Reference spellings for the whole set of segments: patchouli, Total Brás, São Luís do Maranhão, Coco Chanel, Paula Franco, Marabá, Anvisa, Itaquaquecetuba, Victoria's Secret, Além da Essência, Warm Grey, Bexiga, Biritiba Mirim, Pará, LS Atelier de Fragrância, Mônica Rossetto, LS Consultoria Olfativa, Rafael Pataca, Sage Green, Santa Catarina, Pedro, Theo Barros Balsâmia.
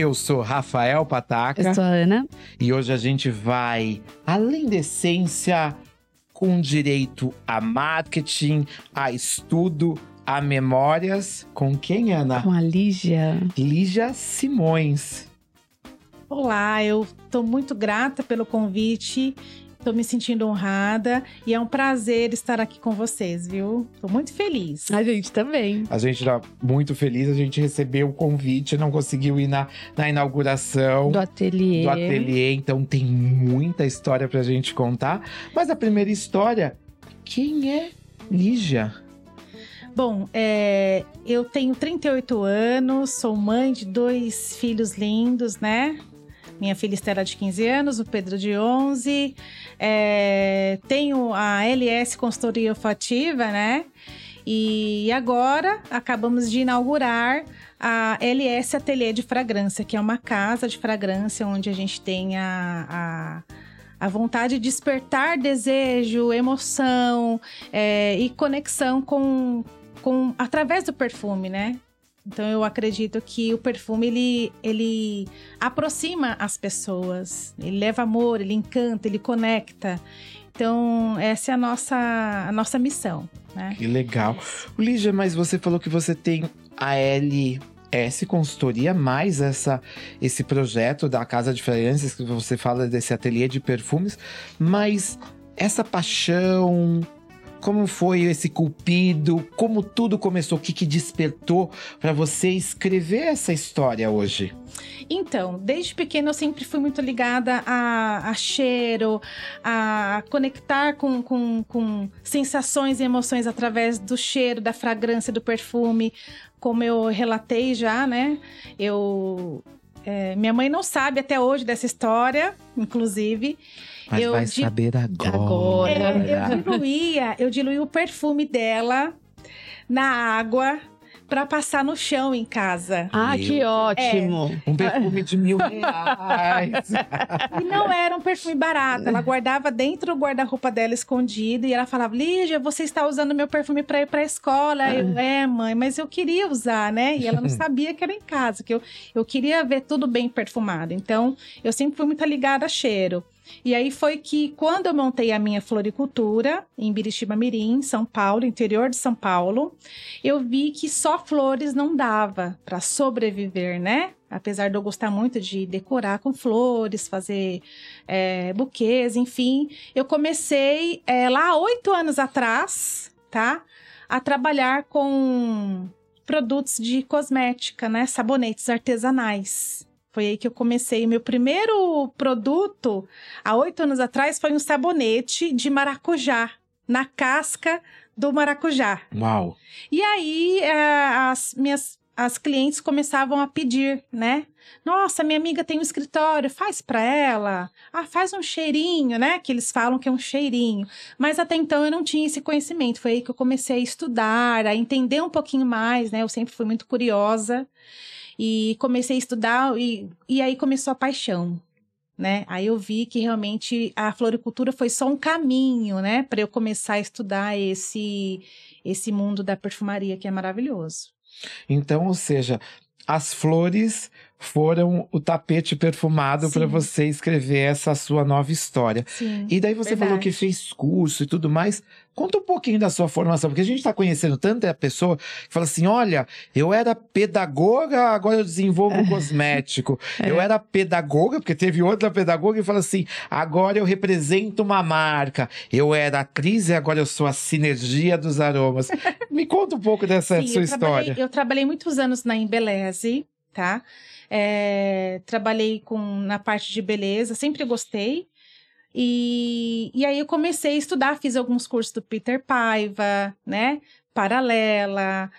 Eu sou Rafael Pataca. Eu sou a Ana. E hoje a gente vai, além da essência, com direito a marketing, a estudo, a memórias. Com quem, Ana? Com a Lígia. Lígia Simões. Olá, eu estou muito grata pelo convite. Estou me sentindo honrada e é um prazer estar aqui com vocês, viu? Estou muito feliz. A gente também. A gente está muito feliz, a gente recebeu o convite, não conseguiu ir na inauguração. Do ateliê, então tem muita história pra gente contar. Mas a primeira história, quem é Lígia? Bom, eu tenho 38 anos, sou mãe de 2 filhos lindos, né? Minha filha Estela de 15 anos, o Pedro de 11. Tenho a LS Consultoria Olfativa, né? E agora acabamos de inaugurar a LS Atelier de Fragrância, que é uma casa de fragrância onde a gente tem a vontade de despertar desejo, emoção e conexão através do perfume, né? Então, eu acredito que o perfume, ele aproxima as pessoas. Ele leva amor, ele encanta, ele conecta. Então, essa é a nossa missão, né? Que legal. Lígia, mas você falou que você tem a LS Consultoria, mais esse projeto da Casa de Fragrâncias, que você fala desse ateliê de perfumes. Mas essa paixão... Como foi esse cupido? Como tudo começou? O que despertou para você escrever essa história hoje? Então, desde pequena eu sempre fui muito ligada a cheiro, a conectar com sensações e emoções através do cheiro, da fragrância, do perfume. Como eu relatei já, né? Minha mãe não sabe até hoje dessa história, inclusive. Mas vai saber agora. Eu diluía o perfume dela na água para passar no chão em casa. Ah, que ótimo! Um perfume de R$1.000. E não era um perfume barato. Ela guardava dentro do guarda-roupa dela escondido. E ela falava, Lígia, você está usando meu perfume para ir para a escola. Eu, mãe, mas eu queria usar, né? E ela não sabia que era em casa. Que eu queria ver tudo bem perfumado. Então, eu sempre fui muito ligada a cheiro. E aí foi que quando eu montei a minha floricultura em Biritiba Mirim, São Paulo, interior de São Paulo, eu vi que só flores não dava para sobreviver, né? Apesar de eu gostar muito de decorar com flores, fazer buquês, enfim. Eu comecei lá 8 anos atrás, tá? A trabalhar com produtos de cosmética, né? Sabonetes artesanais. Foi aí que eu comecei. Meu primeiro produto, há 8 anos atrás, foi um sabonete de maracujá, na casca do maracujá. Uau! E aí, as clientes começavam a pedir, né? Nossa, minha amiga tem um escritório, faz pra ela. Ah, faz um cheirinho, né? Que eles falam que é um cheirinho. Mas até então eu não tinha esse conhecimento. Foi aí que eu comecei a estudar, a entender um pouquinho mais, né? Eu sempre fui muito curiosa. E comecei a estudar e aí começou a paixão, né? Aí eu vi que realmente a floricultura foi só um caminho, né? Para eu começar a estudar esse mundo da perfumaria que é maravilhoso. Então, ou seja, as flores foram o tapete perfumado para você escrever essa sua nova história. Sim, e daí você falou que fez curso e tudo mais. Conta um pouquinho da sua formação, porque a gente está conhecendo tanta pessoa que fala assim, olha, eu era pedagoga, agora eu desenvolvo cosmético. Eu era pedagoga, porque teve outra pedagoga e fala assim, agora eu represento uma marca. Eu era atriz e agora eu sou a sinergia dos aromas. Me conta um pouco dessa sua história. Eu trabalhei muitos anos na Embeleze, tá? Trabalhei na parte de beleza, sempre gostei. E aí eu comecei a estudar, fiz alguns cursos do Peter Paiva, né? Paralela,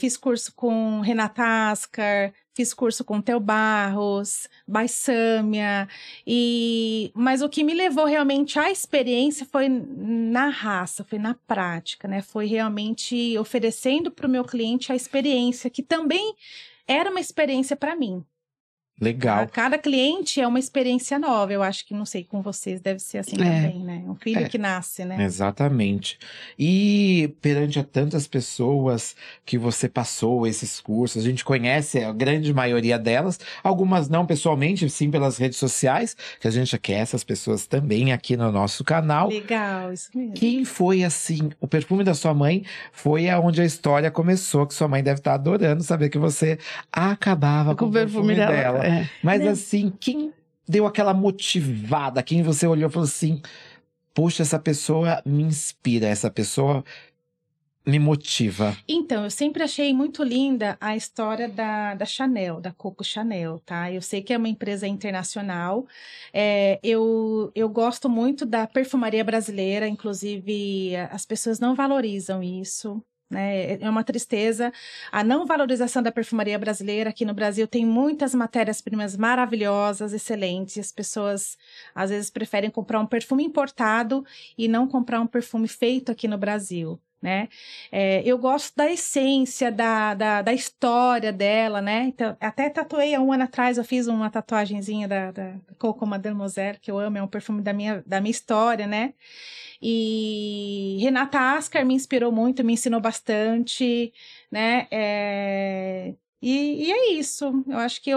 fiz curso com Renata Ascar, fiz curso com Theo Barros, Balsâmia. Mas o que me levou realmente à experiência foi na raça, foi na prática, né? Foi realmente oferecendo para o meu cliente a experiência, que também era uma experiência para mim. Legal. A cada cliente é uma experiência nova. Eu acho que, não sei, com vocês deve ser assim também, né? Um filho que nasce, né? Exatamente. E perante a tantas pessoas que você passou esses cursos, a gente conhece a grande maioria delas, algumas não pessoalmente, sim pelas redes sociais, que a gente quer essas pessoas também aqui no nosso canal. Legal, isso mesmo. Quem foi, assim, o perfume da sua mãe foi aonde a história começou, que sua mãe deve estar adorando saber que você acabava com o perfume dela. É. Mas assim, quem deu aquela motivada? Quem você olhou e falou assim, poxa, essa pessoa me inspira, essa pessoa me motiva. Então, eu sempre achei muito linda a história da Chanel, da Coco Chanel, tá? Eu sei que é uma empresa internacional. Eu gosto muito da perfumaria brasileira, inclusive as pessoas não valorizam isso. É uma tristeza a não valorização da perfumaria brasileira. Aqui no Brasil tem muitas matérias-primas maravilhosas, excelentes. As pessoas às vezes preferem comprar um perfume importado e não comprar um perfume feito aqui no Brasil, né? Eu gosto da essência, da história dela, né? Então, até tatuei há um ano atrás, eu fiz uma tatuagenzinha da Coco Mademoiselle, que eu amo, é um perfume da minha história, né? E Renata Ascar me inspirou muito, me ensinou bastante, né? E é isso. Eu acho que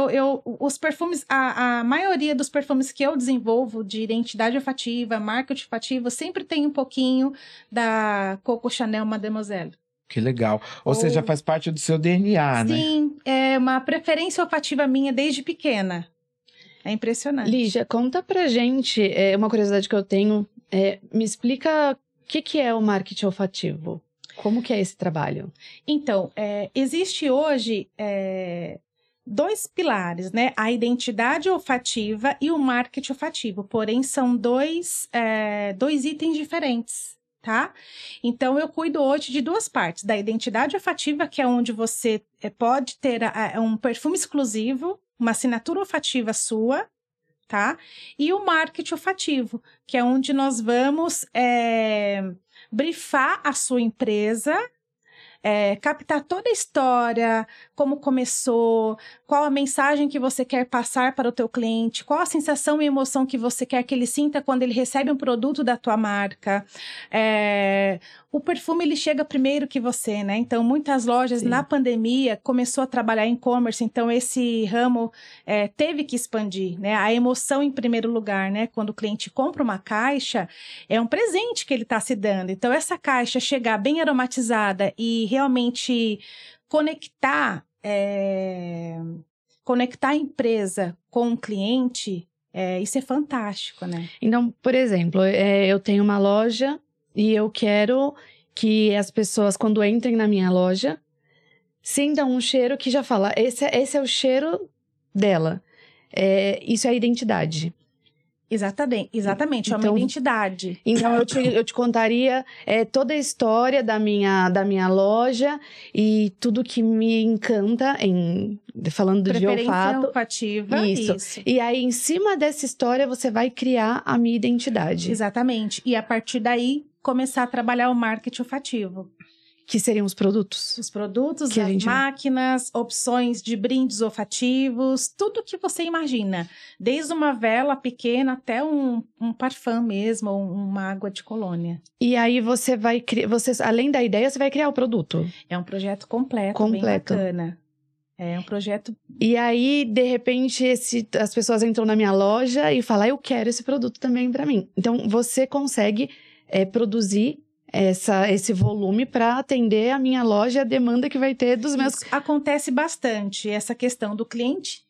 os perfumes, a maioria dos perfumes que eu desenvolvo de identidade olfativa, marketing olfativo, sempre tem um pouquinho da Coco Chanel Mademoiselle. Que legal. Ou seja, faz parte do seu DNA, sim, né? Sim, é uma preferência olfativa minha desde pequena. É impressionante. Lígia, conta pra gente, uma curiosidade que eu tenho, me explica o que é o marketing olfativo. Como que é esse trabalho? Então, existe hoje dois pilares, né? A identidade olfativa e o marketing olfativo. Porém, são dois itens diferentes, tá? Então, eu cuido hoje de duas partes. Da identidade olfativa, que é onde você pode ter um perfume exclusivo, uma assinatura olfativa sua, tá? E o marketing olfativo, que é onde nós vamos... brifar a sua empresa, captar toda a história, como começou, qual a mensagem que você quer passar para o teu cliente, qual a sensação e emoção que você quer que ele sinta quando ele recebe um produto da tua marca. O perfume, ele chega primeiro que você, né? Então, muitas lojas, sim, na pandemia, começou a trabalhar em e-commerce. Então, esse ramo teve que expandir, né? A emoção em primeiro lugar, né? Quando o cliente compra uma caixa, é um presente que ele está se dando. Então, essa caixa chegar bem aromatizada e realmente conectar a empresa com o cliente, isso é fantástico, né? Então, por exemplo, eu tenho uma loja... E eu quero que as pessoas, quando entrem na minha loja, sintam um cheiro que já fala, esse é o cheiro dela. Isso é a identidade. Exatamente, então, é uma identidade. Então, eu te contaria toda a história da minha loja e tudo que me encanta, falando de olfato. Preferência olfativa, isso. E aí, em cima dessa história, você vai criar a minha identidade. Exatamente. E a partir daí, começar a trabalhar o marketing olfativo. Que seriam os produtos? Os produtos, as máquinas, opções de brindes olfativos, tudo que você imagina. Desde uma vela pequena até um parfum mesmo, ou uma água de colônia. E aí você vai criar, além da ideia, você vai criar o produto? É um projeto completo. Bem bacana. É um projeto... E aí, de repente, as pessoas entram na minha loja e falam, eu quero esse produto também para mim. Então, você consegue produzir... esse volume para atender a minha loja, a demanda que vai ter dos meus... Isso acontece bastante, essa questão do cliente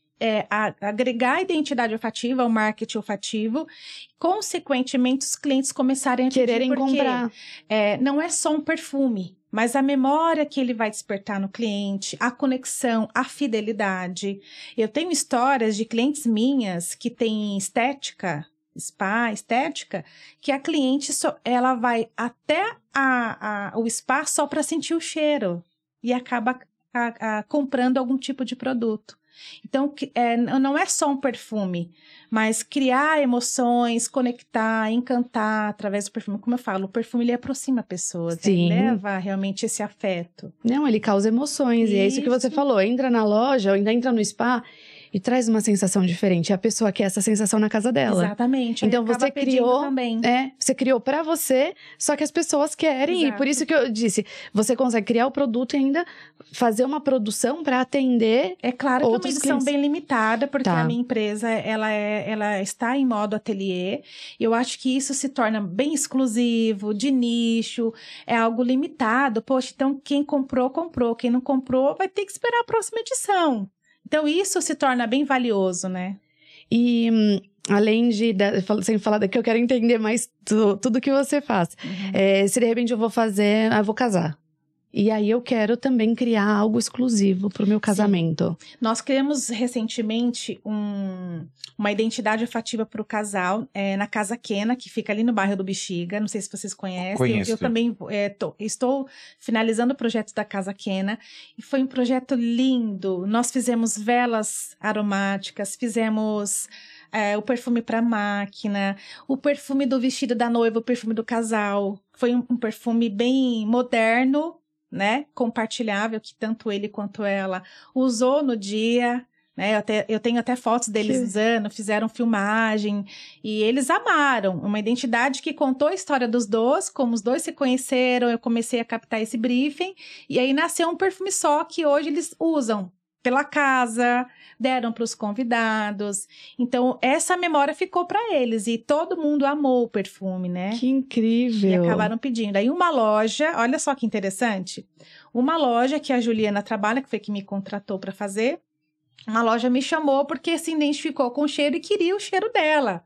agregar a identidade olfativa ao marketing olfativo, consequentemente os clientes começarem a quererem comprar. Não é só um perfume, mas a memória que ele vai despertar no cliente, a conexão, a fidelidade. Eu tenho histórias de clientes minhas que têm estética, que a cliente ela vai até o spa só para sentir o cheiro e acaba comprando algum tipo de produto. Então, não é só um perfume, mas criar emoções, conectar, encantar através do perfume. Como eu falo, o perfume, ele aproxima pessoas, ele leva realmente esse afeto. Não, ele causa emoções, isso. E é isso que você falou, entra na loja ou ainda entra no spa... e traz uma sensação diferente. A pessoa quer essa sensação na casa dela. Exatamente. Então você criou, você criou pra você, só que as pessoas querem. Exato. E por isso que eu disse, você consegue criar o produto e ainda fazer uma produção pra atender. É claro que é uma edição bem limitada, porque a minha empresa, ela está em modo ateliê. Eu acho que isso se torna bem exclusivo, de nicho, é algo limitado. Poxa, então quem comprou, comprou. Quem não comprou, vai ter que esperar a próxima edição. Então, isso se torna bem valioso, né? E, além de... Sem falar que eu quero entender mais tudo que você faz. Uhum. Se, de repente, eu vou fazer... Eu vou casar. E aí, eu quero também criar algo exclusivo para o meu casamento. Sim. Nós criamos, recentemente, uma identidade olfativa para o casal na Casa Kena, que fica ali no bairro do Bexiga. Não sei se vocês conhecem. Conheço. Eu também estou finalizando o projeto da Casa Kena. E foi um projeto lindo. Nós fizemos velas aromáticas, fizemos... o perfume para máquina, o perfume do vestido da noiva, o perfume do casal. Foi um perfume bem moderno, né? Compartilhável, que tanto ele quanto ela usou no dia. Né? Eu tenho até fotos deles usando, fizeram filmagem. E eles amaram. Uma identidade que contou a história dos dois, como os dois se conheceram. Eu comecei a captar esse briefing. E aí nasceu um perfume só que hoje eles usam pela casa, deram para os convidados. Então, essa memória ficou para eles. E todo mundo amou o perfume, né? Que incrível! E acabaram pedindo. Aí, uma loja... Olha só que interessante. Uma loja que a Juliana trabalha, que foi que me contratou para fazer. Uma loja me chamou porque se identificou com o cheiro e queria o cheiro dela,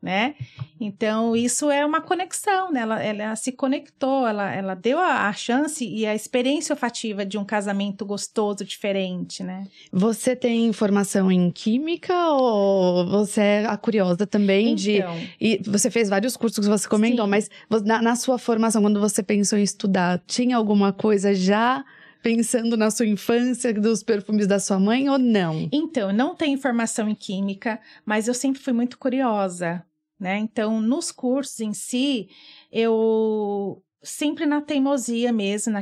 né? Então, isso é uma conexão, né? Ela se conectou, ela deu a chance e a experiência olfativa de um casamento gostoso, diferente, né? Você tem formação em química ou você é a curiosa também então, E você fez vários cursos que você comentou, mas na sua formação, quando você pensou em estudar, tinha alguma coisa já... pensando na sua infância, dos perfumes da sua mãe ou não? Então, eu não tenho formação em química, mas eu sempre fui muito curiosa, né? Então, nos cursos em si, eu sempre na teimosia mesmo,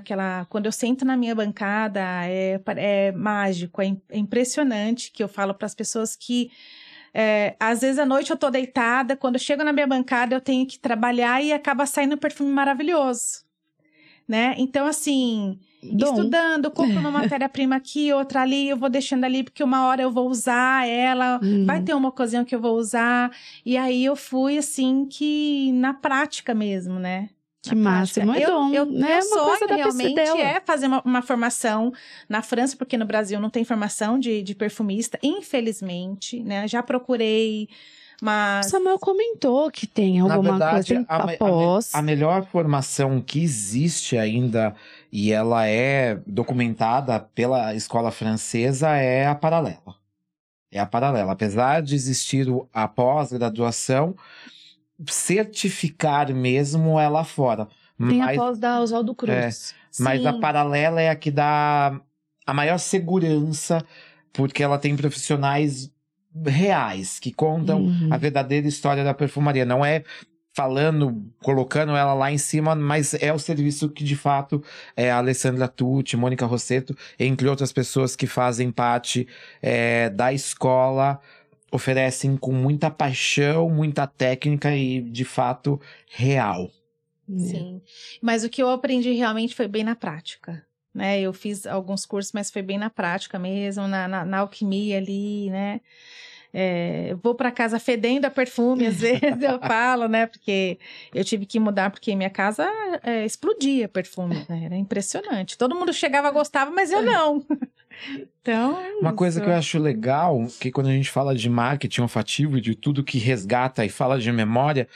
quando eu sento na minha bancada, é mágico, é impressionante, que eu falo para as pessoas que às vezes à noite eu tô deitada, quando eu chego na minha bancada eu tenho que trabalhar e acaba saindo um perfume maravilhoso, né? Então, assim... Estudando, compro uma matéria-prima aqui, outra ali, eu vou deixando ali, porque uma hora eu vou usar ela, vai ter uma ocasião que eu vou usar. E aí, eu fui, assim, que na prática mesmo, né? Que máximo, é dom. Meu sonho realmente é fazer uma formação na França, porque no Brasil não tem formação de perfumista, infelizmente, né? Já procurei... Mas... O Samuel comentou que tem alguma coisa após. A melhor formação que existe ainda, e ela é documentada pela escola francesa, é a Paralela. É a Paralela. Apesar de existir a pós-graduação, certificar mesmo é lá fora. Tem a pós da Oswaldo Cruz. Mas a Paralela é a que dá a maior segurança, porque ela tem profissionais... reais, que contam a verdadeira história da perfumaria. Não é falando, colocando ela lá em cima, mas é o serviço que, de fato, a Alessandra Tutti, Mônica Rossetto, entre outras pessoas que fazem parte da escola, oferecem com muita paixão, muita técnica e, de fato, real. Sim. Mas o que eu aprendi realmente foi bem na prática. Né, eu fiz alguns cursos, mas foi bem na prática mesmo, na alquimia ali, né? Eu vou para casa fedendo a perfume, às vezes eu falo, né? Porque eu tive que mudar, porque minha casa explodia perfume, né? Era impressionante. Todo mundo chegava, gostava, mas eu não. Então, uma coisa que eu acho legal, que quando a gente fala de marketing olfativo e de tudo que resgata e fala de memória...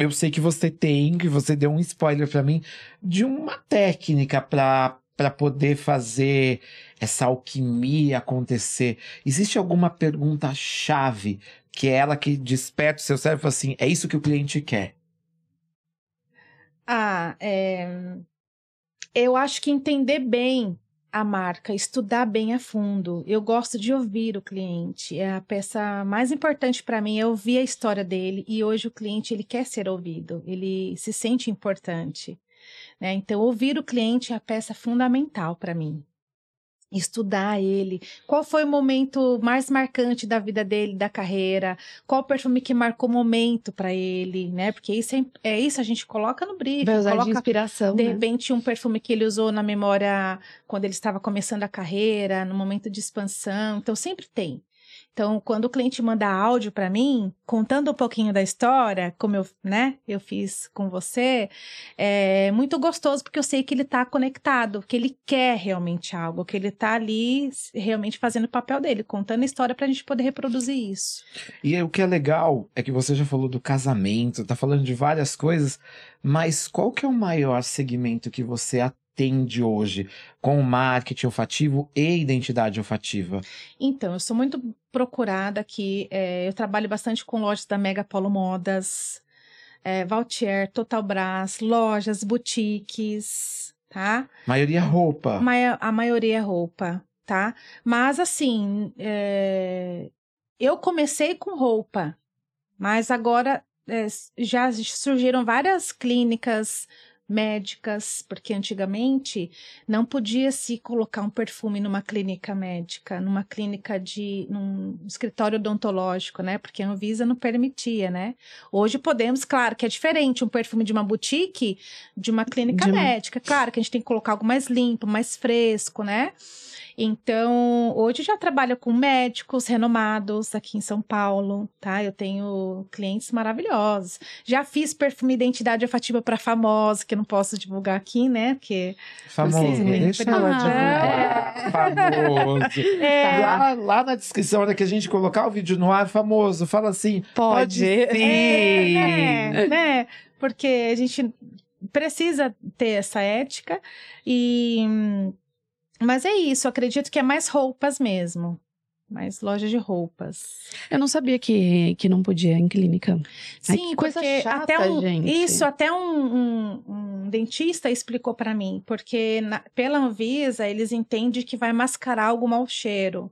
Eu sei que você tem, que você deu um spoiler pra mim, de uma técnica pra poder fazer essa alquimia acontecer. Existe alguma pergunta-chave que é ela que desperta o seu cérebro e fala assim, é isso que o cliente quer? Eu acho que entender bem a marca, estudar bem a fundo. Eu gosto de ouvir o cliente. A peça mais importante para mim é ouvir a história dele. E hoje o cliente, ele quer ser ouvido. Ele se sente importante, né? Então, ouvir o cliente é a peça fundamental para mim. estudar ele, qual foi o momento mais marcante da vida dele, da carreira, qual perfume que marcou o momento para ele, né? Porque isso é isso, a gente coloca no brief, vai usar de inspiração, de repente, né? Um perfume que ele usou na memória quando ele estava começando a carreira, no momento de expansão, então sempre tem. Então, quando o cliente manda áudio para mim, contando um pouquinho da história, como eu, né, eu fiz com você, é muito gostoso, porque eu sei que ele está conectado, que ele quer realmente algo, que ele está ali realmente fazendo o papel dele, contando a história para a gente poder reproduzir isso. E aí, o que é legal é que você já falou do casamento, tá falando de várias coisas, mas qual que é o maior segmento que você atende hoje com marketing olfativo e identidade olfativa? Então, eu sou muito procurada aqui, eu trabalho bastante com lojas da Mega Polo Modas, Valtier, Total Brás, lojas, boutiques, tá? Maioria roupa. A maioria é roupa, tá? Mas assim, eu comecei com roupa, mas agora já surgiram várias clínicas médicas, porque antigamente não podia se colocar um perfume numa clínica médica, numa clínica num escritório odontológico, né? Porque a Anvisa não permitia, né? Hoje podemos, claro que é diferente um perfume de uma boutique, de uma clínica médica. Claro que a gente tem que colocar algo mais limpo, mais fresco, né? Então, hoje eu já trabalho com médicos renomados aqui em São Paulo, tá? Eu tenho clientes maravilhosos. Já fiz perfume identidade olfativa para famosa, que eu não posso divulgar aqui, né? Porque famoso, deixa ela divulgar. Famoso. Lá na descrição, na hora que a gente colocar o vídeo no ar, famoso, fala assim, pode sim. Né? Porque a gente precisa ter essa ética e... Mas é isso, acredito que é mais roupas mesmo. Mais loja de roupas. Eu não sabia que não podia em clínica. Sim, coisa chata, gente. Isso, até um dentista explicou para mim. Porque pela Anvisa, eles entendem que vai mascarar algum mau cheiro,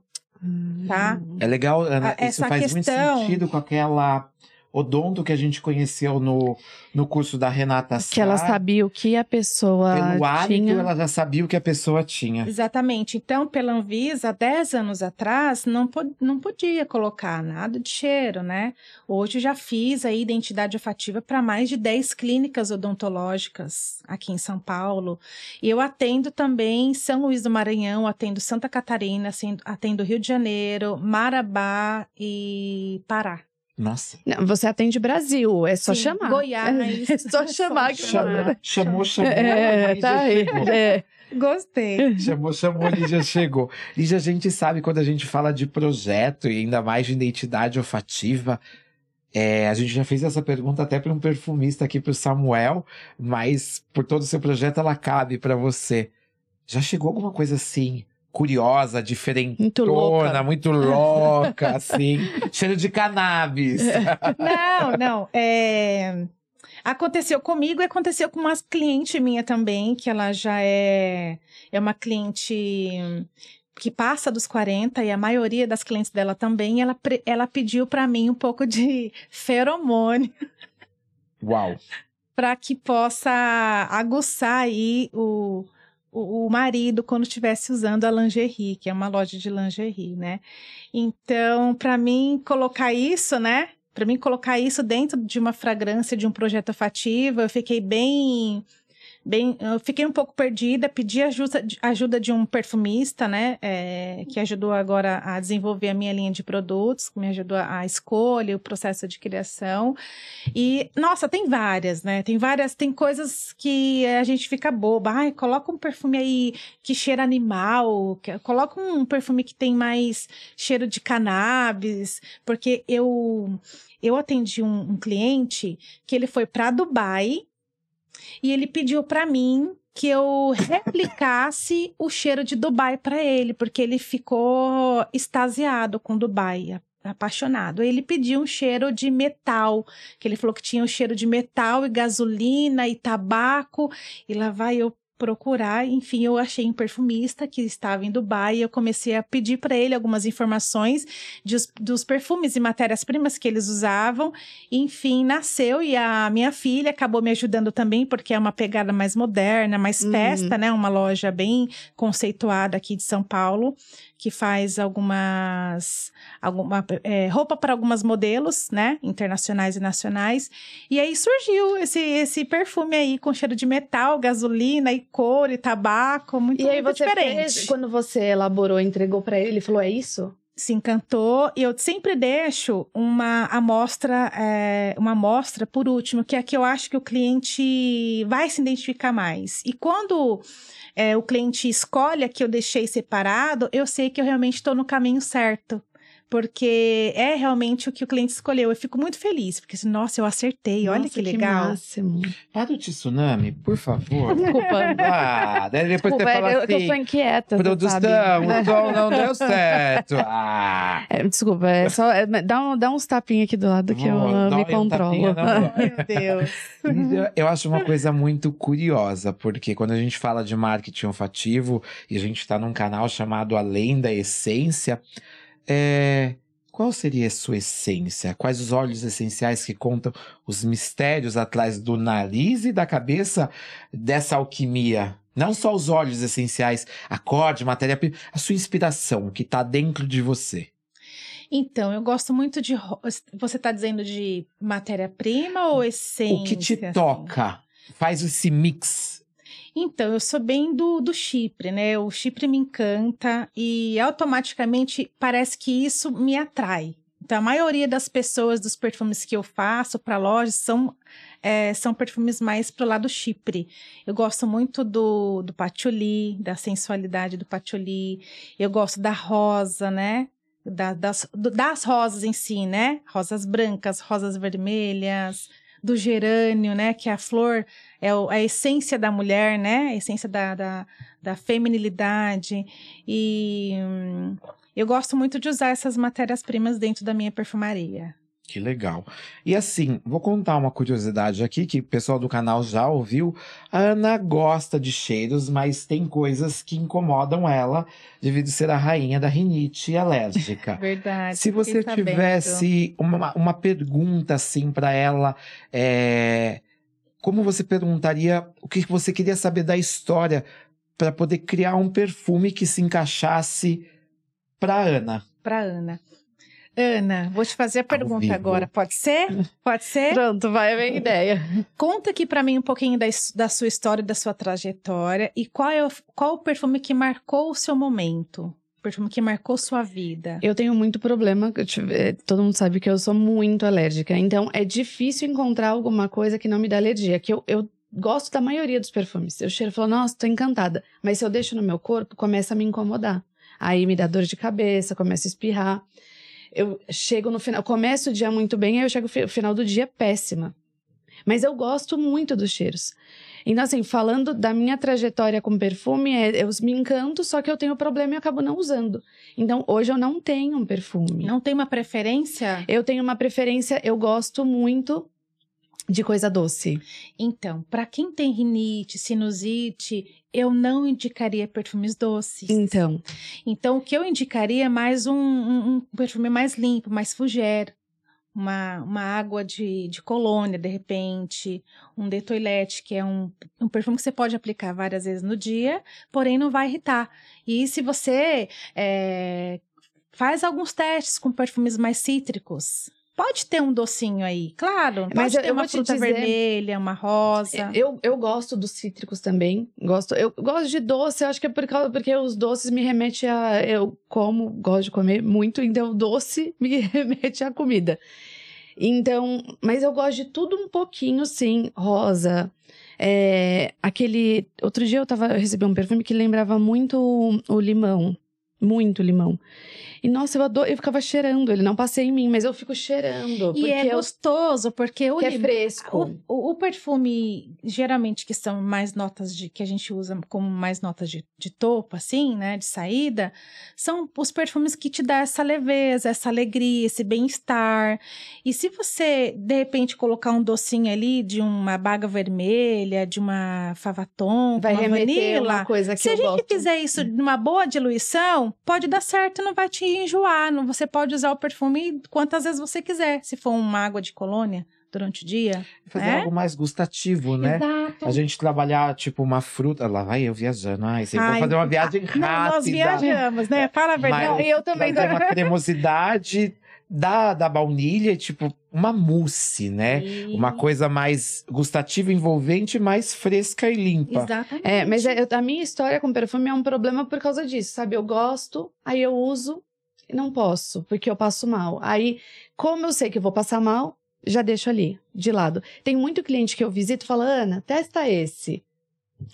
tá? É legal, Ana, isso faz muito sentido com aquela... odonto que a gente conheceu no curso da Renata Ascar. Que ela sabia o que a pessoa tinha. Pelo hábito, ela já sabia o que a pessoa tinha. Exatamente. Então, pela Anvisa, 10 anos atrás, não podia colocar nada de cheiro, né? Hoje, eu já fiz a identidade olfativa para mais de 10 clínicas odontológicas aqui em São Paulo. E eu atendo também São Luís do Maranhão, atendo Santa Catarina, atendo Rio de Janeiro, Marabá e Pará. Nossa. Não, você atende Brasil, é só sim, chamar. Goiás. É só chamar. Chamou. Tá aí. Gostei. Chamou, Lígia chegou. Lígia, a gente sabe, quando a gente fala de projeto e ainda mais de identidade olfativa, a gente já fez essa pergunta até para um perfumista aqui, para o Samuel, mas por todo o seu projeto ela cabe para você. Já chegou alguma coisa assim... curiosa, diferentona, muito louca, assim, cheiro de cannabis. Não, aconteceu comigo e aconteceu com uma cliente minha também, que ela já é uma cliente que passa dos 40, e a maioria das clientes dela também, ela pediu para mim um pouco de feromônio. Uau! Para que possa aguçar aí o marido quando estivesse usando a lingerie, que é uma loja de lingerie, né? Então, para mim colocar isso dentro de uma fragrância, de um projeto olfativo, eu fiquei eu fiquei um pouco perdida, pedi ajuda de um perfumista, né? Que ajudou agora a desenvolver a minha linha de produtos, que me ajudou a escolha, o processo de criação. E, nossa, tem várias, né? Tem coisas que a gente fica boba. Ai, coloca um perfume aí que cheira animal, coloca um perfume que tem mais cheiro de cannabis, porque eu atendi um cliente que ele foi para Dubai. E ele pediu para mim que eu replicasse o cheiro de Dubai para ele, porque ele ficou extasiado com Dubai, apaixonado. Ele pediu um cheiro de metal, que ele falou que tinha um cheiro de metal e gasolina e tabaco. E lá vai eu procurar, enfim, eu achei um perfumista que estava em Dubai, e eu comecei a pedir para ele algumas informações dos perfumes e matérias-primas que eles usavam, e, enfim, nasceu, e a minha filha acabou me ajudando também, porque é uma pegada mais moderna, mais festa, né, uma loja bem conceituada aqui de São Paulo, que faz roupa para algumas modelos, né, internacionais e nacionais, e aí surgiu esse perfume aí com cheiro de metal, gasolina e cor e tabaco, muito diferente. Quando você elaborou, entregou para ele, ele falou, é isso? Se encantou, e eu sempre deixo uma amostra por último, que é a que eu acho que o cliente vai se identificar mais. E quando o cliente escolhe a que eu deixei separado, eu sei que eu realmente estou no caminho certo, porque é realmente o que o cliente escolheu. Eu fico muito feliz, porque, nossa, eu acertei, olha que legal. Máximo. Para o tsunami, por favor. Desculpa. Depois você fala assim... Eu sou inquieta, produção, o som não deu certo. Ah. Desculpa, dá uns tapinhos aqui do lado que eu me controlo. Meu Deus. Eu acho uma coisa muito curiosa, porque quando a gente fala de marketing olfativo, e a gente está num canal chamado Além da Essência... Qual seria a sua essência? Quais os óleos essenciais que contam os mistérios atrás do nariz e da cabeça dessa alquimia? Não só os óleos essenciais, acorde, matéria-prima, a sua inspiração, o que está dentro de você. Então, eu gosto muito de... Você está dizendo de matéria-prima ou essência? O que te toca? Faz esse mix... Então, eu sou bem do Chipre, né? O Chipre me encanta e automaticamente parece que isso me atrai. Então, a maioria das pessoas, dos perfumes que eu faço para lojas, são perfumes mais pro lado Chipre. Eu gosto muito do patchouli, da sensualidade do patchouli. Eu gosto da rosa, né? Das rosas em si, né? Rosas brancas, rosas vermelhas... do gerânio, né, que a flor é a essência da mulher, né, a essência da feminilidade, e eu gosto muito de usar essas matérias-primas dentro da minha perfumaria. Que legal. E assim, vou contar uma curiosidade aqui, que o pessoal do canal já ouviu. A Ana gosta de cheiros, mas tem coisas que incomodam ela, devido a ser a rainha da rinite alérgica. Verdade. Se você tivesse uma pergunta assim para ela, como você perguntaria o que você queria saber da história para poder criar um perfume que se encaixasse para Ana? Para Ana. Ana, vou te fazer a pergunta agora, pode ser? Pode ser? Pronto, vai a minha ideia. Conta aqui pra mim um pouquinho da sua história, da sua trajetória, e qual o perfume que marcou o seu momento, o perfume que marcou sua vida. Eu tenho muito problema, todo mundo sabe que eu sou muito alérgica, então é difícil encontrar alguma coisa que não me dá alergia, que eu gosto da maioria dos perfumes. Eu cheiro e falo, nossa, tô encantada, mas se eu deixo no meu corpo, começa a me incomodar. Aí me dá dor de cabeça, começa a espirrar. Eu chego no final, começo o dia muito bem, aí eu chego no final do dia péssima. Mas eu gosto muito dos cheiros. Então, assim, falando da minha trajetória com perfume, eu me encanto, só que eu tenho problema e acabo não usando. Então, hoje eu não tenho um perfume. Não tem uma preferência? Eu tenho uma preferência, eu gosto muito de coisa doce. Então, para quem tem rinite, sinusite... eu não indicaria perfumes doces. Então o que eu indicaria é mais um perfume mais limpo, mais fougère. Uma água de colônia, de repente. Um de toilette, que é um perfume que você pode aplicar várias vezes no dia, porém não vai irritar. E se você faz alguns testes com perfumes mais cítricos... Pode ter um docinho aí, claro. Mas pode ter uma fruta vermelha, uma rosa. Eu gosto dos cítricos também. Eu gosto de doce, acho que é porque os doces me remetem a... Eu gosto de comer muito, então o doce me remete à comida. Então, mas eu gosto de tudo um pouquinho, sim. Rosa. Outro dia eu recebi um perfume que lembrava muito o limão. Muito limão. E, nossa, eu adoro. Eu ficava cheirando. Ele não passei em mim, mas eu fico cheirando. E é gostoso, porque o limão... é fresco. O perfume, geralmente, que são mais notas de... que a gente usa como mais notas de topo, assim, né? De saída. São os perfumes que te dão essa leveza, essa alegria, esse bem-estar. E se você, de repente, colocar um docinho ali de uma baga vermelha, de uma favaton, vai remeter uma coisa que eu gosto. Se a gente fizer isso numa boa diluição, pode dar certo, não vai te enjoar. Não, você pode usar o perfume quantas vezes você quiser. Se for uma água de colônia durante o dia. Fazer algo mais gustativo, né? Exato. A gente trabalhar, tipo, uma fruta. Lá vai eu viajando. Ai, você vai fazer uma viagem rápida. Não, nós viajamos, né? Fala a verdade. Mas eu também. Uma cremosidade da baunilha, tipo, uma mousse, né? E... uma coisa mais gustativa, envolvente, mais fresca e limpa. Exatamente. É, mas a minha história com perfume é um problema por causa disso, sabe? Eu gosto, aí eu uso e não posso, porque eu passo mal. Aí, como eu sei que eu vou passar mal, já deixo ali, de lado. Tem muito cliente que eu visito e fala, Ana, testa esse.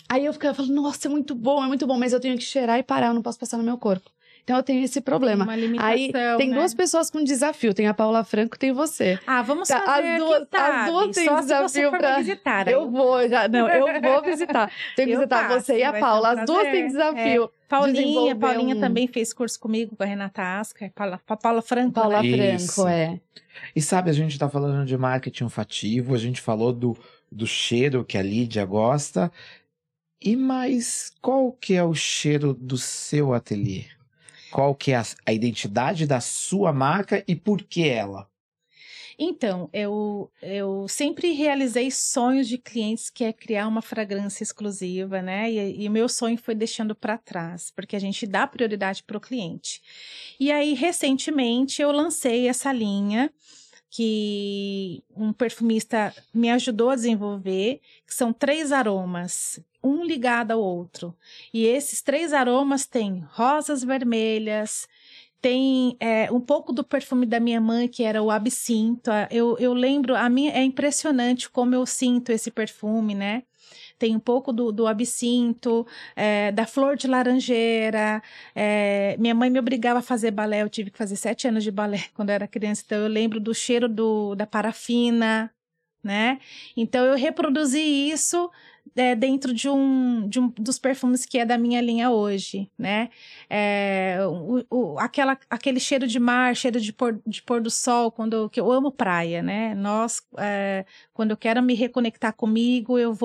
Aí eu fico falando, nossa, é muito bom, mas eu tenho que cheirar e parar, eu não posso passar no meu corpo. Então, eu tenho esse problema. Tem uma limitação, aí, tem duas pessoas com desafio. Tem a Paula Franco, tem você. Ah, vamos fazer as duas têm desafio para visitar. Eu vou, eu vou visitar. Tenho que visitar você e a Paula. As duas têm desafio. É. Paulinha também fez curso comigo, com a Renata Ascar. Paula Franco. Paula Franco, é. E sabe, a gente tá falando de marketing olfativo. A gente falou do cheiro que a Lígia gosta. E mas qual que é o cheiro do seu ateliê? Qual que é a identidade da sua marca e por que ela? Então, eu sempre realizei sonhos de clientes, que é criar uma fragrância exclusiva, né? E meu sonho foi deixando para trás, porque a gente dá prioridade para o cliente. E aí, recentemente, eu lancei essa linha que um perfumista me ajudou a desenvolver, que são 3 aromas, um ligado ao outro. E esses 3 aromas têm rosas vermelhas, tem um pouco do perfume da minha mãe, que era o absinto. Eu lembro, é impressionante como eu sinto esse perfume, né? Tem um pouco do absinto, da flor de laranjeira. Minha mãe me obrigava a fazer balé, eu tive que fazer 7 anos de balé quando eu era criança. Então, eu lembro do cheiro da parafina, né? Então, eu reproduzi isso dentro dos perfumes que é da minha linha hoje, né? Aquele cheiro de mar, cheiro de pôr do sol, que eu amo praia, né? Quando eu quero me reconectar comigo, eu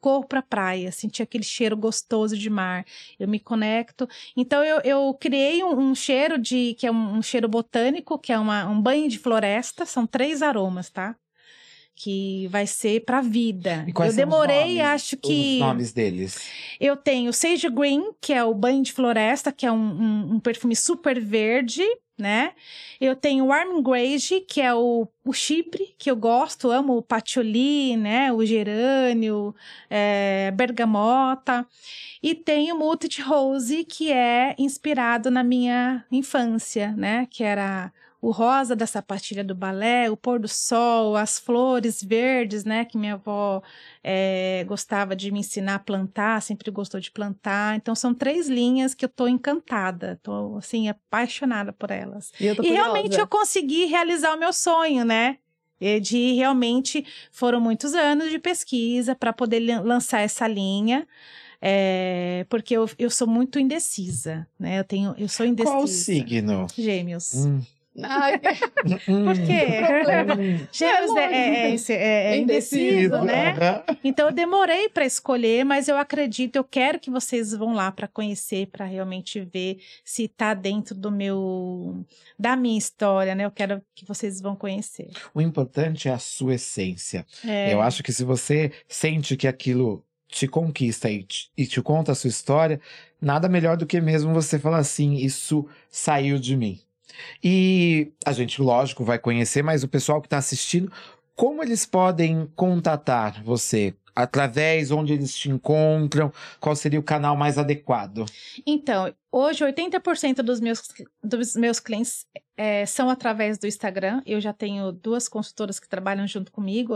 corro para a praia, senti aquele cheiro gostoso de mar, eu me conecto. Então, eu criei um cheiro que é um cheiro botânico, que é um banho de floresta, são 3 aromas, tá? Que vai ser para a vida. E quais eu demorei, acho que... os nomes deles? Eu tenho o Sage Green, que é o banho de floresta, que é um perfume super verde, né? Eu tenho o Warm Grey, que é o chipre, que eu gosto, amo o patchouli, né? O gerânio, bergamota. E tenho o Muted Rose, que é inspirado na minha infância, né? Que era... o rosa da sapatilha do balé, o pôr do sol, as flores verdes, né? Que minha avó gostava de me ensinar a plantar, sempre gostou de plantar. Então, são 3 linhas que eu tô encantada. Tô, assim, apaixonada por elas. E realmente eu consegui realizar o meu sonho, né? De realmente... foram muitos anos de pesquisa para poder lançar essa linha. Porque eu sou muito indecisa, né? Eu sou indecisa. Qual o signo? Gêmeos. Por quê? Gêmeos é indeciso, né? Então, eu demorei para escolher, mas eu acredito, eu quero que vocês vão lá para conhecer, para realmente ver se tá dentro da minha história, né? Eu quero que vocês vão conhecer. O importante é a sua essência. Eu acho que se você sente que aquilo te conquista e te conta a sua história, nada melhor do que mesmo você falar assim, isso saiu de mim. E a gente, lógico, vai conhecer, mas o pessoal que está assistindo, como eles podem contatar você? Através onde eles te encontram? Qual seria o canal mais adequado? Então, hoje 80% dos meus clientes são através do Instagram. Eu já tenho duas consultoras que trabalham junto comigo,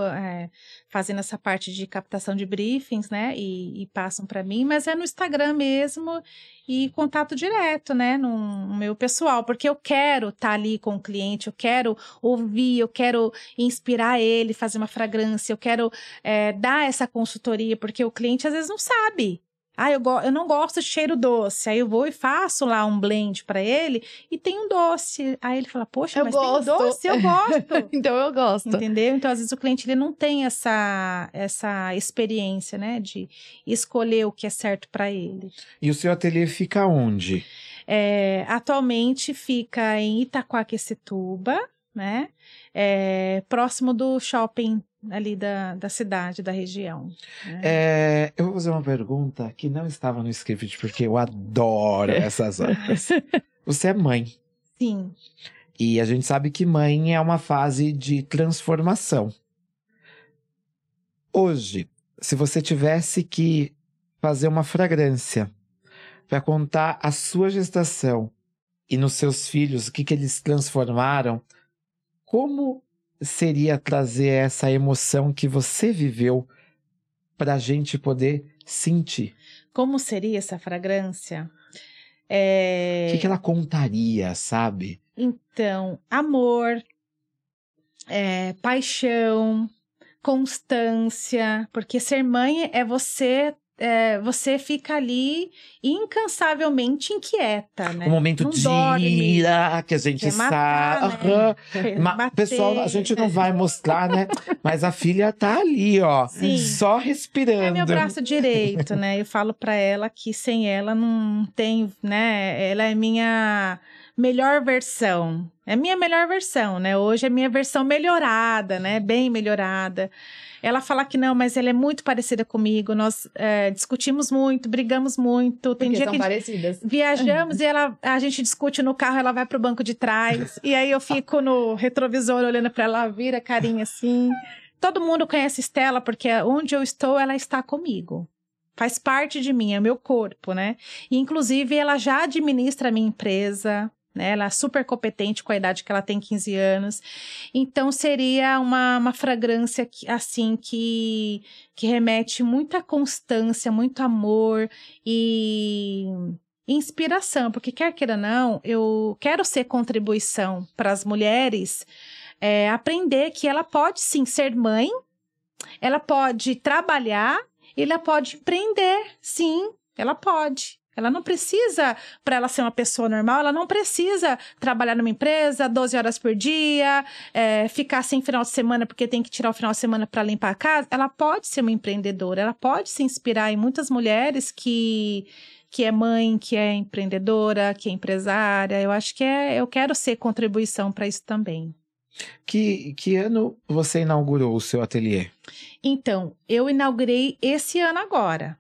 fazendo essa parte de captação de briefings, né, e passam para mim, mas é no Instagram mesmo e contato direto, né, no meu pessoal, porque eu quero estar ali com o cliente, eu quero ouvir, eu quero inspirar ele, fazer uma fragrância, eu quero dar essa consultoria, porque o cliente às vezes não sabe. Ah, eu não gosto de cheiro doce. Aí eu vou e faço lá um blend pra ele e tem um doce. Aí ele fala, poxa, mas tem um doce, eu gosto. Então eu gosto. Entendeu? Então às vezes o cliente ele não tem essa experiência, né? De escolher o que é certo pra ele. E o seu ateliê fica onde? Atualmente fica em Itaquaquecetuba, né? Próximo do shopping ali da cidade, da região, né? Eu vou fazer uma pergunta que não estava no script, porque eu adoro essas horas. Você é mãe. Sim. E a gente sabe que mãe é uma fase de transformação. Hoje, se você tivesse que fazer uma fragrância para contar a sua gestação e nos seus filhos, o que eles transformaram, como seria trazer essa emoção que você viveu para a gente poder sentir? Como seria essa fragrância? O que ela contaria, sabe? Então, amor, paixão, constância, porque ser mãe é você... você fica ali incansavelmente inquieta, né? O momento não de dorme, ira que a gente matar, sabe. Né? Pessoal, a gente não vai mostrar, né? Mas a filha tá ali, ó. Sim. Só respirando. É meu braço direito, né? Eu falo pra ela que sem ela não tem, né? Ela é minha melhor versão. É minha melhor versão, né? Hoje é minha versão melhorada, né? Bem melhorada. Ela fala que não, mas ela é muito parecida comigo. Nós discutimos muito, brigamos muito. Tem dia que parecidas. Viajamos e a gente discute no carro, ela vai pro banco de trás. E aí eu fico no retrovisor olhando pra ela, vira a carinha assim. Todo mundo conhece Estela, porque onde eu estou, ela está comigo. Faz parte de mim, é o meu corpo, né? E, inclusive, ela já administra a minha empresa. Ela é super competente com a idade que ela tem, 15 anos. Então, seria uma fragrância que, assim, que remete muita constância, muito amor e inspiração. Porque, quer queira ou não, eu quero ser contribuição para as mulheres aprender que ela pode, sim, ser mãe, ela pode trabalhar, ela pode empreender, sim, ela pode. Ela não precisa, para ela ser uma pessoa normal, ela não precisa trabalhar numa empresa 12 horas por dia, ficar sem final de semana porque tem que tirar o final de semana para limpar a casa. Ela pode ser uma empreendedora, ela pode se inspirar em muitas mulheres que é mãe, que é empreendedora, que é empresária. Eu acho que eu quero ser contribuição para isso também. Que ano você inaugurou o seu ateliê? Então, eu inaugurei esse ano agora.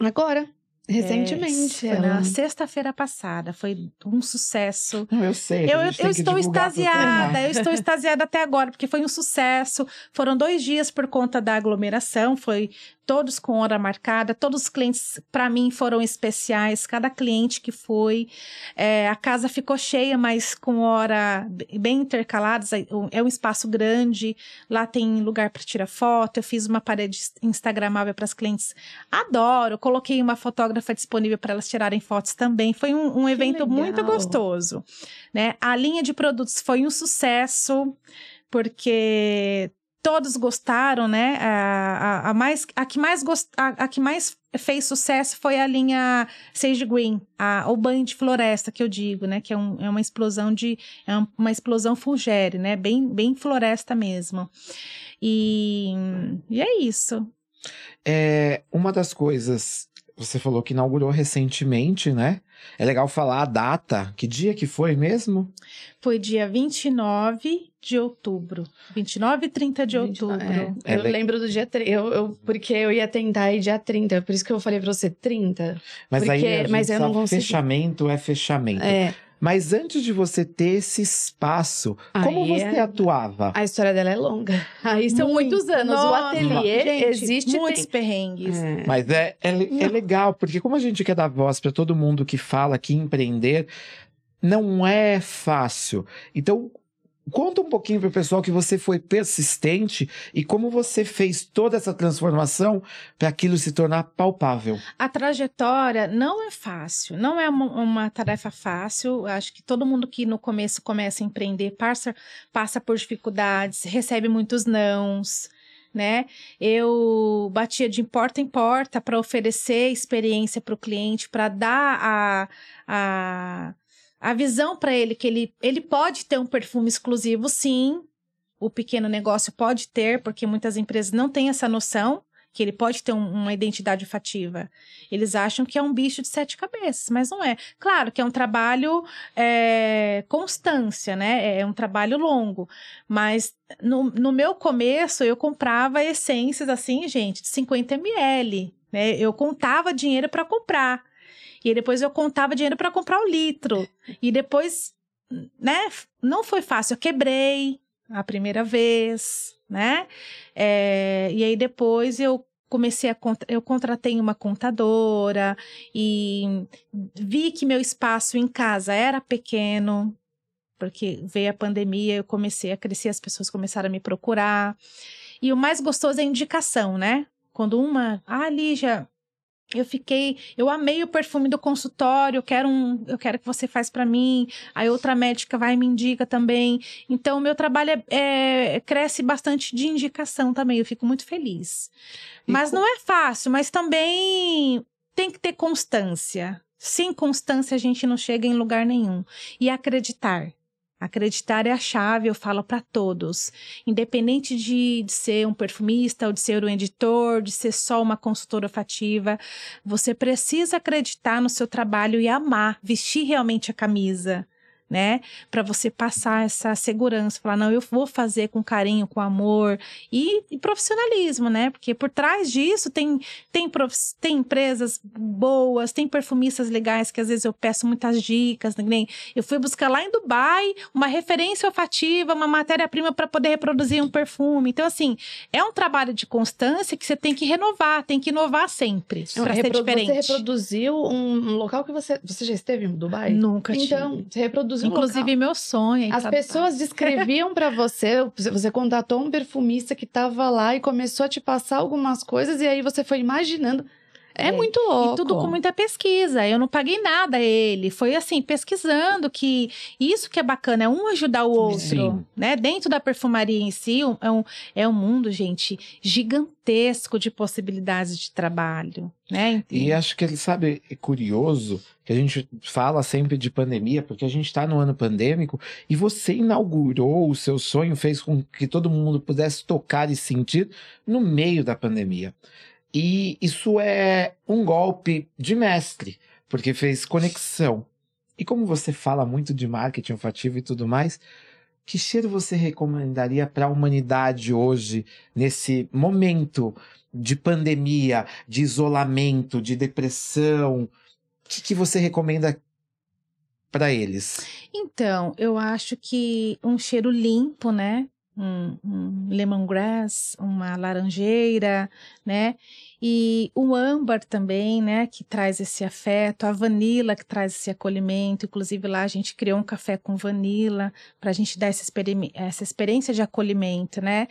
Agora? Recentemente. Foi na sexta-feira passada. Foi um sucesso. Eu sei. Eu estou extasiada. Eu estou extasiada até agora, porque foi um sucesso. Foram 2 dias por conta da aglomeração. Foi todos com hora marcada. Todos os clientes, para mim, foram especiais. Cada cliente que foi. A casa ficou cheia, mas com hora bem intercaladas. É um espaço grande. Lá tem lugar para tirar foto. Eu fiz uma parede instagramável para as clientes. Adoro. Coloquei uma fotógrafa disponível para elas tirarem fotos também. Foi um evento muito gostoso, né? A linha de produtos foi um sucesso, porque todos gostaram, né? A que mais fez sucesso foi a linha Sage Green, o banho de floresta, que eu digo, né? Que é uma explosão fungere, né? Bem, bem floresta mesmo. E é isso. Uma das coisas... Você falou que inaugurou recentemente, né? É legal falar a data. Que dia que foi mesmo? Foi dia 29 de outubro. 29 e 30 de outubro. Eu lembro do dia 30. Porque eu ia tentar ir dia 30. Por isso que eu falei pra você 30. Mas porque, aí mas eu não consegui. Fechamento é fechamento. Mas antes de você ter esse espaço, como você atuava? A história dela é longa. Aí são muitos anos. Nossa, o ateliê, gente, existe muitos perrengues. Mas é legal, porque como a gente quer dar voz para todo mundo que fala que empreender... não é fácil. Então, conta um pouquinho para o pessoal que você foi persistente e como você fez toda essa transformação para aquilo se tornar palpável. A trajetória não é fácil, não é uma tarefa fácil. Acho que todo mundo que no começo começa a empreender passa por dificuldades, recebe muitos nãos, né? Eu batia de porta em porta para oferecer experiência para o cliente, para dar a visão para ele, que ele pode ter um perfume exclusivo, sim. O pequeno negócio pode ter, porque muitas empresas não têm essa noção, que ele pode ter uma identidade olfativa. Eles acham que é um bicho de 7 cabeças, mas não é. Claro que é um trabalho, constância, né? É um trabalho longo. Mas no meu começo, eu comprava essências assim, gente, de 50 ml, né? Eu contava dinheiro para comprar. E depois eu contava dinheiro para comprar o litro. E depois, né? Não foi fácil. Eu quebrei a primeira vez, né? E aí depois eu comecei eu contratei uma contadora e vi que meu espaço em casa era pequeno, porque veio a pandemia, eu comecei a crescer, as pessoas começaram a me procurar. E o mais gostoso é a indicação, né? Quando Lígia, eu amei o perfume do consultório, eu quero que você faça para mim. Aí outra médica vai e me indica também. Então, o meu trabalho cresce bastante de indicação também, eu fico muito feliz. Mas não é fácil, mas também tem que ter constância. Sem constância, a gente não chega em lugar nenhum. E acreditar. Acreditar é a chave, eu falo para todos. Independente de ser um perfumista, ou de ser um editor, de ser só uma consultora olfativa, você precisa acreditar no seu trabalho e amar, vestir realmente a camisa, né? Para você passar essa segurança, falar, não, eu vou fazer com carinho, com amor e profissionalismo, né? Porque por trás disso tem empresas boas, tem perfumistas legais que às vezes eu peço muitas dicas, nem eu fui buscar lá em Dubai uma referência olfativa, uma matéria-prima para poder reproduzir um perfume. Então, assim, é um trabalho de constância que você tem que renovar, tem que inovar sempre para ser diferente. Você reproduziu um local que você já esteve em Dubai? Nunca tive. Então, você reproduziu inclusive meu sonho. As pessoas descreviam pra você, você contratou um perfumista que tava lá e começou a te passar algumas coisas e aí você foi imaginando. É muito louco. E tudo com muita pesquisa. Eu não paguei nada a ele. Foi assim, pesquisando que... Isso que é bacana, é um ajudar o outro. Sim. Né? Dentro da perfumaria em si, é um mundo, gente, gigantesco de possibilidades de trabalho. Né? E acho que ele sabe, é curioso, que a gente fala sempre de pandemia, porque a gente está no ano pandêmico, e você inaugurou o seu sonho, fez com que todo mundo pudesse tocar e sentir no meio da pandemia. E isso é um golpe de mestre, porque fez conexão. E como você fala muito de marketing olfativo e tudo mais, que cheiro você recomendaria para a humanidade hoje, nesse momento de pandemia, de isolamento, de depressão? O que você recomenda para eles? Então, eu acho que um cheiro limpo, né? Um lemongrass, uma laranjeira, né? E o âmbar também, né? Que traz esse afeto, a vanila que traz esse acolhimento. Inclusive lá a gente criou um café com vanila para a gente dar essa experiência de acolhimento, né?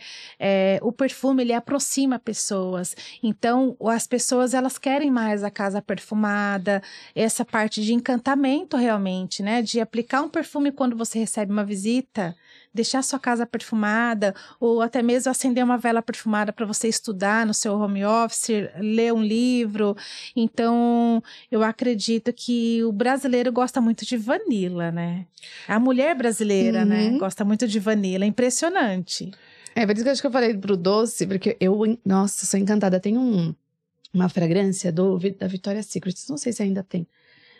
O perfume, ele aproxima pessoas. Então, as pessoas, elas querem mais a casa perfumada, essa parte de encantamento realmente, né? De aplicar um perfume quando você recebe uma visita, deixar sua casa perfumada, ou até mesmo acender uma vela perfumada para você estudar no seu home office, ler um livro. Então, eu acredito que o brasileiro gosta muito de vanila, né? A mulher brasileira, né? Gosta muito de vanila, é impressionante. Por isso que eu acho que eu falei pro doce, porque eu, nossa, sou encantada. Tem uma fragrância da Victoria's Secret, não sei se ainda tem,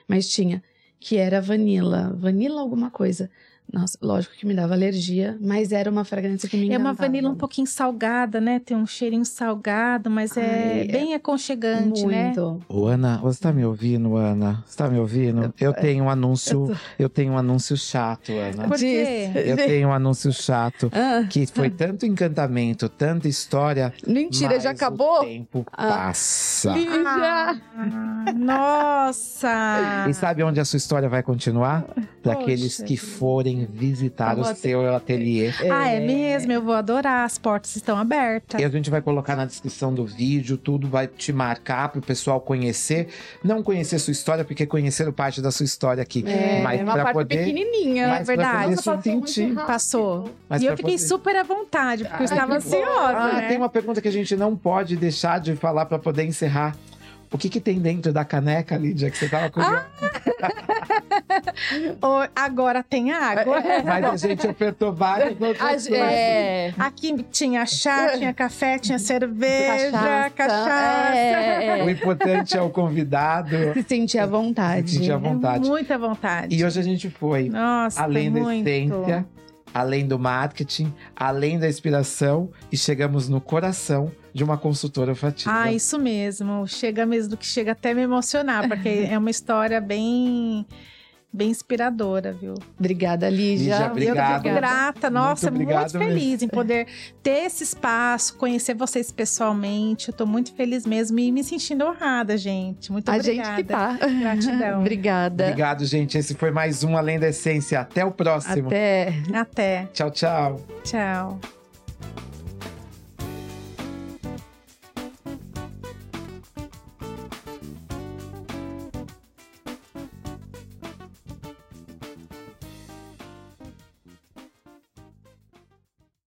mas tinha, que era vanila alguma coisa. Nossa, lógico que me dava alergia, mas era uma fragrância que me encantava. É uma vanila um pouquinho salgada, né? Tem um cheirinho salgado, mas é bem aconchegante, muito, né? Ô, Ana, você tá me ouvindo, Ana? Você tá me ouvindo? Eu tenho um anúncio, eu tenho um anúncio chato, Ana. Por quê? Eu tenho um anúncio chato, que foi tanto encantamento, tanta história… Mentira, já acabou? O tempo passa. Lígia! Ah, nossa! E sabe onde a sua história vai continuar? Para aqueles que forem visitar o seu ateliê. Ah, é mesmo? Eu vou adorar. As portas estão abertas. E a gente vai colocar na descrição do vídeo, tudo vai te marcar pro pessoal conhecer. Não conhecer sua história, porque conheceram parte da sua história aqui. É, mas uma parte poder, pequenininha, mas é verdade. Nossa, passou. Mas e eu fiquei super à vontade, porque eu estava ansiosa, né? Tem uma pergunta que a gente não pode deixar de falar para poder encerrar. O que que tem dentro da caneca, Lígia, que você tava curiosa? Agora tem água. Mas a gente apertou vários outros. Aqui tinha chá, tinha café, tinha cerveja, cachaça. O importante é o convidado se sentir à vontade. Se sentir à vontade. Muita vontade. E hoje a gente foi, nossa, além da essência, além do marketing, além da inspiração, e chegamos no coração de uma consultora olfativa. Ah, isso mesmo. Chega mesmo, que chega até me emocionar, porque é uma história bem inspiradora, viu? Obrigada, Lígia. Obrigada. Eu fico grata, nossa, muito feliz em poder ter esse espaço, conhecer vocês pessoalmente. Eu tô muito feliz mesmo e me sentindo honrada, gente. Muito obrigada. A gente que tá. Gratidão. Obrigada. Obrigado, gente. Esse foi mais um Além da Essência. Até o próximo. Até. Até. Tchau, tchau. Tchau.